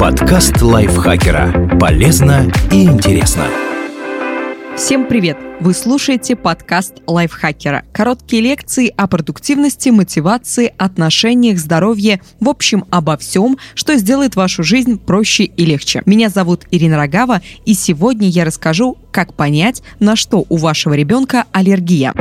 Подкаст Лайфхакера. Полезно и интересно. Всем привет! Вы слушаете подкаст Лайфхакера. Короткие лекции о продуктивности, мотивации, отношениях, здоровье. В общем, обо всем, что сделает вашу жизнь проще и легче. Меня зовут Ирина Рогава, и сегодня я расскажу, как понять, на что у вашего ребенка аллергия.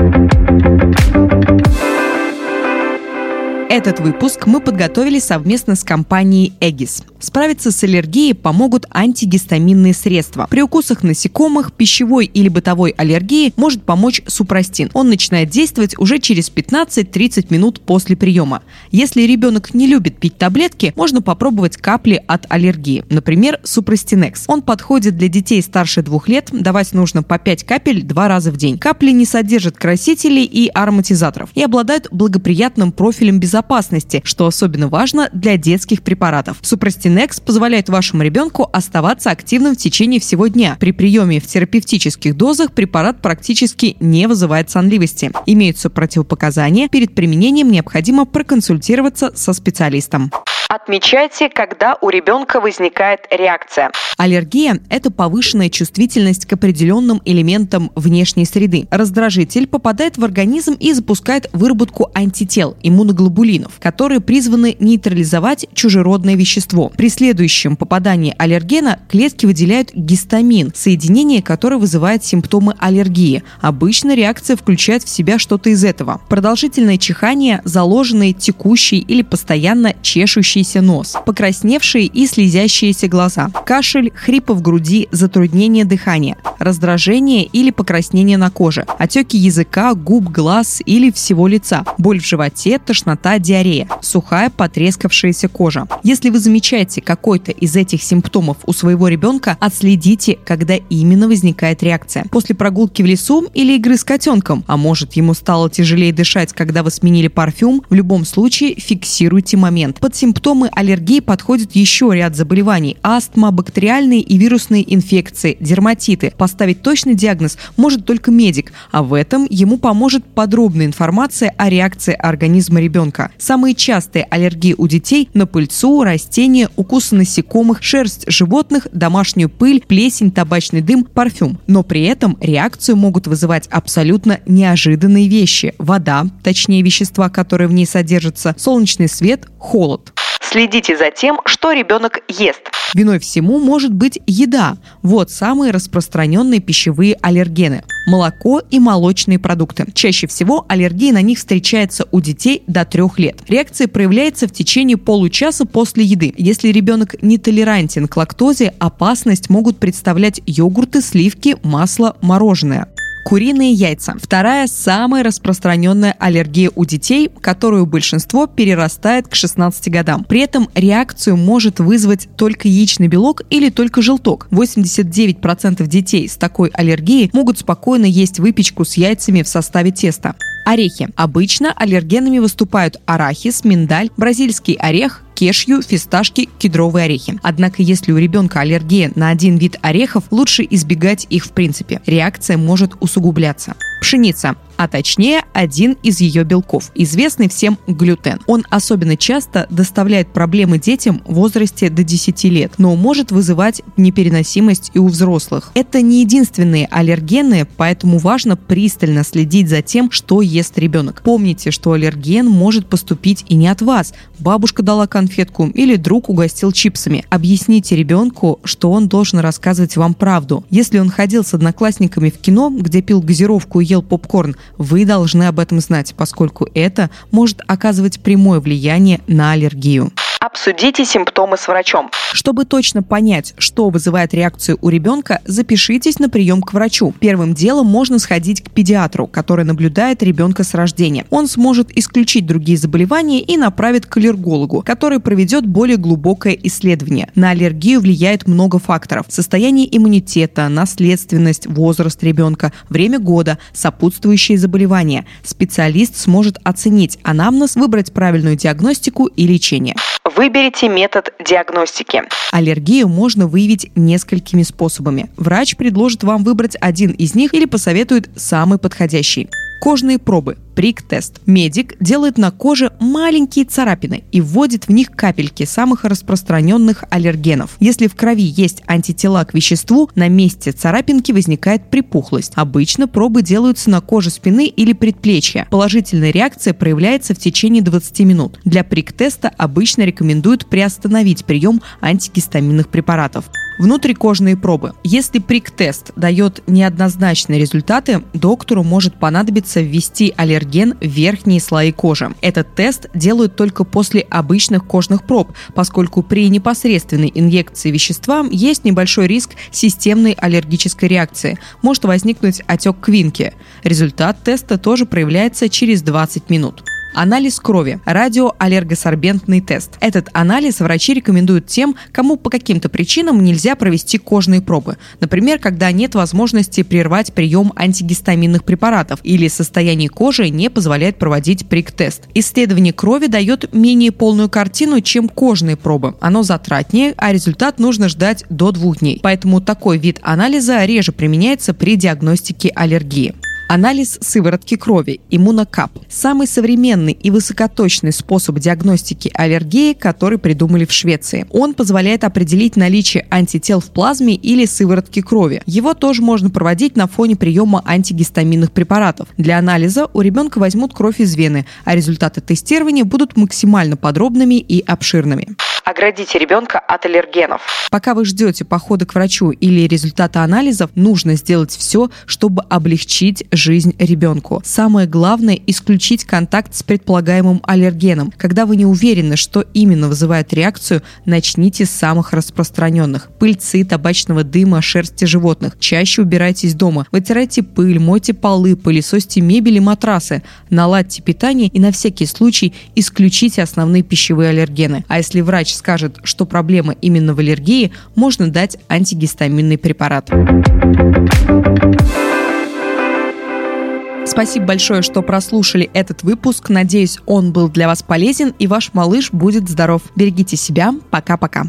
Этот выпуск мы подготовили совместно с компанией «Эгис». Справиться с аллергией помогут антигистаминные средства. При укусах насекомых, пищевой или бытовой аллергии может помочь супрастин. Он начинает действовать уже через 15-30 минут после приема. Если ребенок не любит пить таблетки, можно попробовать капли от аллергии, например, супрастинекс. Он подходит для детей старше 2 лет, давать нужно по 5 капель 2 раза в день. Капли не содержат красителей и ароматизаторов и обладают благоприятным профилем безопасности, что особенно важно для детских препаратов. Супрастинекс позволяет вашему ребенку оставаться активным в течение всего дня. При приеме в терапевтических дозах препарат практически не вызывает сонливости. Имеются противопоказания. Перед применением необходимо проконсультироваться со специалистом. Отмечайте, когда у ребенка возникает реакция. Аллергия – это повышенная чувствительность к определенным элементам внешней среды. Раздражитель попадает в организм и запускает выработку антител – иммуноглобулинов, которые призваны нейтрализовать чужеродное вещество. При следующем попадании аллергена клетки выделяют гистамин, соединение, которое вызывает симптомы аллергии. Обычно реакция включает в себя что-то из этого. Продолжительное чихание, заложенный, текущий или постоянно чешущий нос, покрасневшие и слезящиеся глаза, кашель, хрипы в груди, затруднение дыхания, раздражение или покраснение на коже, отеки языка, губ, глаз или всего лица, боль в животе, тошнота, диарея, сухая потрескавшаяся кожа. Если вы замечаете какой-то из этих симптомов у своего ребенка, отследите, когда именно возникает реакция. После прогулки в лесу или игры с котенком, а может, ему стало тяжелее дышать, когда вы сменили парфюм, в любом случае фиксируйте момент. Под симптомами аллергии подходит еще ряд заболеваний – астма, бактериальные и вирусные инфекции, дерматиты. Поставить точный диагноз может только медик, а в этом ему поможет подробная информация о реакции организма ребенка. Самые частые аллергии у детей – на пыльцу, растения, укусы насекомых, шерсть животных, домашнюю пыль, плесень, табачный дым, парфюм. Но при этом реакцию могут вызывать абсолютно неожиданные вещи – вода, точнее вещества, которые в ней содержатся, солнечный свет, холод. Следите за тем, что ребенок ест. Виной всему может быть еда. Вот самые распространенные пищевые аллергены. Молоко и молочные продукты. Чаще всего аллергия на них встречается у детей до 3 лет. Реакция проявляется в течение получаса после еды. Если ребенок нетолерантен к лактозе, опасность могут представлять йогурты, сливки, масло, мороженое. Куриные яйца – вторая самая распространенная аллергия у детей, которую большинство перерастает к 16 годам. При этом реакцию может вызвать только яичный белок или только желток. 89% детей с такой аллергией могут спокойно есть выпечку с яйцами в составе теста. Орехи. Обычно аллергенами выступают арахис, миндаль, бразильский орех, кешью, фисташки, кедровые орехи. Однако, если у ребенка аллергия на один вид орехов, лучше избегать их в принципе. Реакция может усугубляться. Пшеница, а точнее один из ее белков, известный всем глютен. Он особенно часто доставляет проблемы детям в возрасте до 10 лет, но может вызывать непереносимость и у взрослых. Это не единственные аллергены, поэтому важно пристально следить за тем, что ест ребенок. Помните, что аллерген может поступить и не от вас. Бабушка дала конфетку или друг угостил чипсами. Объясните ребенку, что он должен рассказывать вам правду. Если он ходил с одноклассниками в кино, где пил газировку и ел попкорн, вы должны об этом знать, поскольку это может оказывать прямое влияние на аллергию. Обсудите симптомы с врачом. Чтобы точно понять, что вызывает реакцию у ребенка, запишитесь на прием к врачу. Первым делом можно сходить к педиатру, который наблюдает ребенка с рождения. Он сможет исключить другие заболевания и направит к аллергологу, который проведет более глубокое исследование. На аллергию влияет много факторов: состояние иммунитета, наследственность, возраст ребенка, время года, сопутствующие заболевания. Специалист сможет оценить анамнез, выбрать правильную диагностику и лечение. Выберите метод диагностики. Аллергию можно выявить несколькими способами. Врач предложит вам выбрать один из них или посоветует самый подходящий. Кожные пробы. Прик-тест. Медик делает на коже маленькие царапины и вводит в них капельки самых распространенных аллергенов. Если в крови есть антитела к веществу, на месте царапинки возникает припухлость. Обычно пробы делаются на коже спины или предплечья. Положительная реакция проявляется в течение 20 минут. Для прик-теста обычно рекомендуют приостановить прием антигистаминных препаратов. Внутрикожные пробы. Если прик-тест дает неоднозначные результаты, доктору может понадобиться ввести аллерген в верхние слои кожи. Этот тест делают только после обычных кожных проб, поскольку при непосредственной инъекции вещества есть небольшой риск системной аллергической реакции. Может возникнуть отек Квинке. Результат теста тоже проявляется через 20 минут. Анализ крови. Радиоаллергосорбентный тест. Этот анализ врачи рекомендуют тем, кому по каким-то причинам нельзя провести кожные пробы. Например, когда нет возможности прервать прием антигистаминных препаратов или состояние кожи не позволяет проводить прик-тест. Исследование крови дает менее полную картину, чем кожные пробы. Оно затратнее, а результат нужно ждать до 2 дней. Поэтому такой вид анализа реже применяется при диагностике аллергии. Анализ сыворотки крови – иммунокап. Самый современный и высокоточный способ диагностики аллергии, который придумали в Швеции. Он позволяет определить наличие антител в плазме или сыворотке крови. Его тоже можно проводить на фоне приема антигистаминных препаратов. Для анализа у ребенка возьмут кровь из вены, а результаты тестирования будут максимально подробными и обширными. Оградите ребенка от аллергенов. Пока вы ждете похода к врачу или результата анализов, нужно сделать все, чтобы облегчить жизнь ребенку. Самое главное – исключить контакт с предполагаемым аллергеном. Когда вы не уверены, что именно вызывает реакцию, начните с самых распространенных – пыльцы, табачного дыма, шерсти животных. Чаще убирайтесь дома, вытирайте пыль, мойте полы, пылесосьте мебель и матрасы, наладьте питание и на всякий случай исключите основные пищевые аллергены. А если врач скажет, что проблема именно в аллергии, можно дать антигистаминный препарат. Спасибо большое, что прослушали этот выпуск. Надеюсь, он был для вас полезен и ваш малыш будет здоров. Берегите себя. Пока-пока.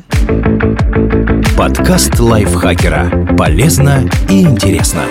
Подкаст Лайфхакера. Полезно и интересно.